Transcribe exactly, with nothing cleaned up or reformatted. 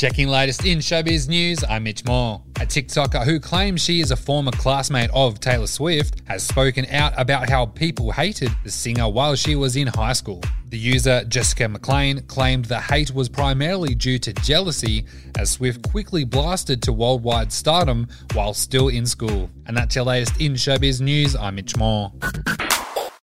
Checking latest in showbiz news, I'm Mitch Moore. A TikToker who claims she is a former classmate of Taylor Swift has spoken out about how people hated the singer while she was in high school. The user Jessica McLean claimed the hate was primarily due to jealousy, as Swift quickly blasted to worldwide stardom while still in school. And that's your latest in showbiz news. I'm Mitch Moore.